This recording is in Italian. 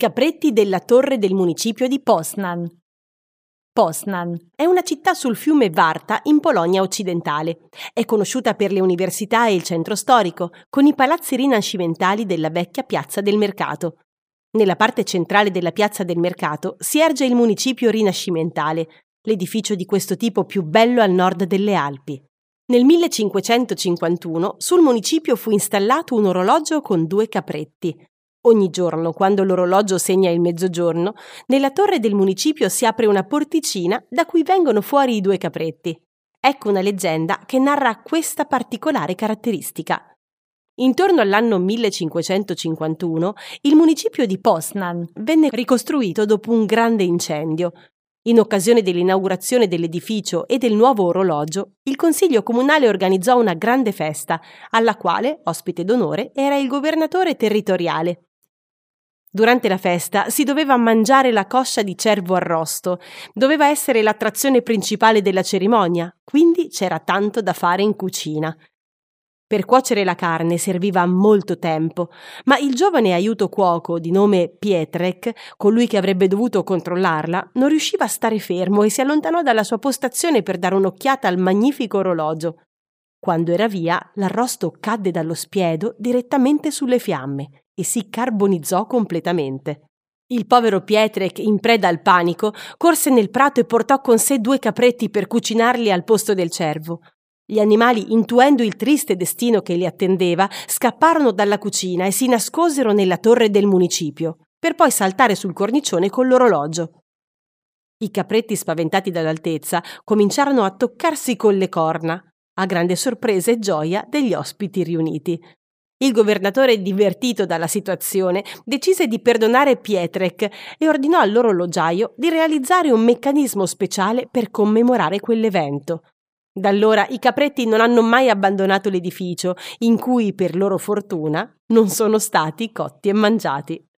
capretti della torre del municipio di Poznań. Poznań è una città sul fiume Warta in Polonia occidentale. È conosciuta per le università e il centro storico, con i palazzi rinascimentali della vecchia Piazza del Mercato. Nella parte centrale della Piazza del Mercato si erge il municipio rinascimentale, l'edificio di questo tipo più bello al nord delle Alpi. Nel 1551 sul municipio fu installato un orologio con 2 capretti. Ogni giorno, quando l'orologio segna il mezzogiorno, nella torre del municipio si apre una porticina da cui vengono fuori i 2 capretti. Ecco una leggenda che narra questa particolare caratteristica. Intorno all'anno 1551 il municipio di Poznań venne ricostruito dopo un grande incendio. In occasione dell'inaugurazione dell'edificio e del nuovo orologio, il Consiglio Comunale organizzò una grande festa, alla quale, ospite d'onore, era il governatore territoriale. Durante la festa si doveva mangiare la coscia di cervo arrosto, doveva essere l'attrazione principale della cerimonia, quindi c'era tanto da fare in cucina. Per cuocere la carne serviva molto tempo, ma il giovane aiuto cuoco di nome Pietrek, colui che avrebbe dovuto controllarla, non riusciva a stare fermo e si allontanò dalla sua postazione per dare un'occhiata al magnifico orologio. Quando era via, l'arrosto cadde dallo spiedo direttamente sulle fiamme e si carbonizzò completamente. Il povero Pietrek, in preda al panico, corse nel prato e portò con sé 2 capretti per cucinarli al posto del cervo. Gli animali, intuendo il triste destino che li attendeva, scapparono dalla cucina e si nascosero nella torre del municipio, per poi saltare sul cornicione con l'orologio. I capretti, spaventati dall'altezza, cominciarono a toccarsi con le corna, a grande sorpresa e gioia degli ospiti riuniti. Il governatore, divertito dalla situazione, decise di perdonare Pietrek e ordinò all'orologiaio di realizzare un meccanismo speciale per commemorare quell'evento. Da allora i capretti non hanno mai abbandonato l'edificio, in cui, per loro fortuna, non sono stati cotti e mangiati.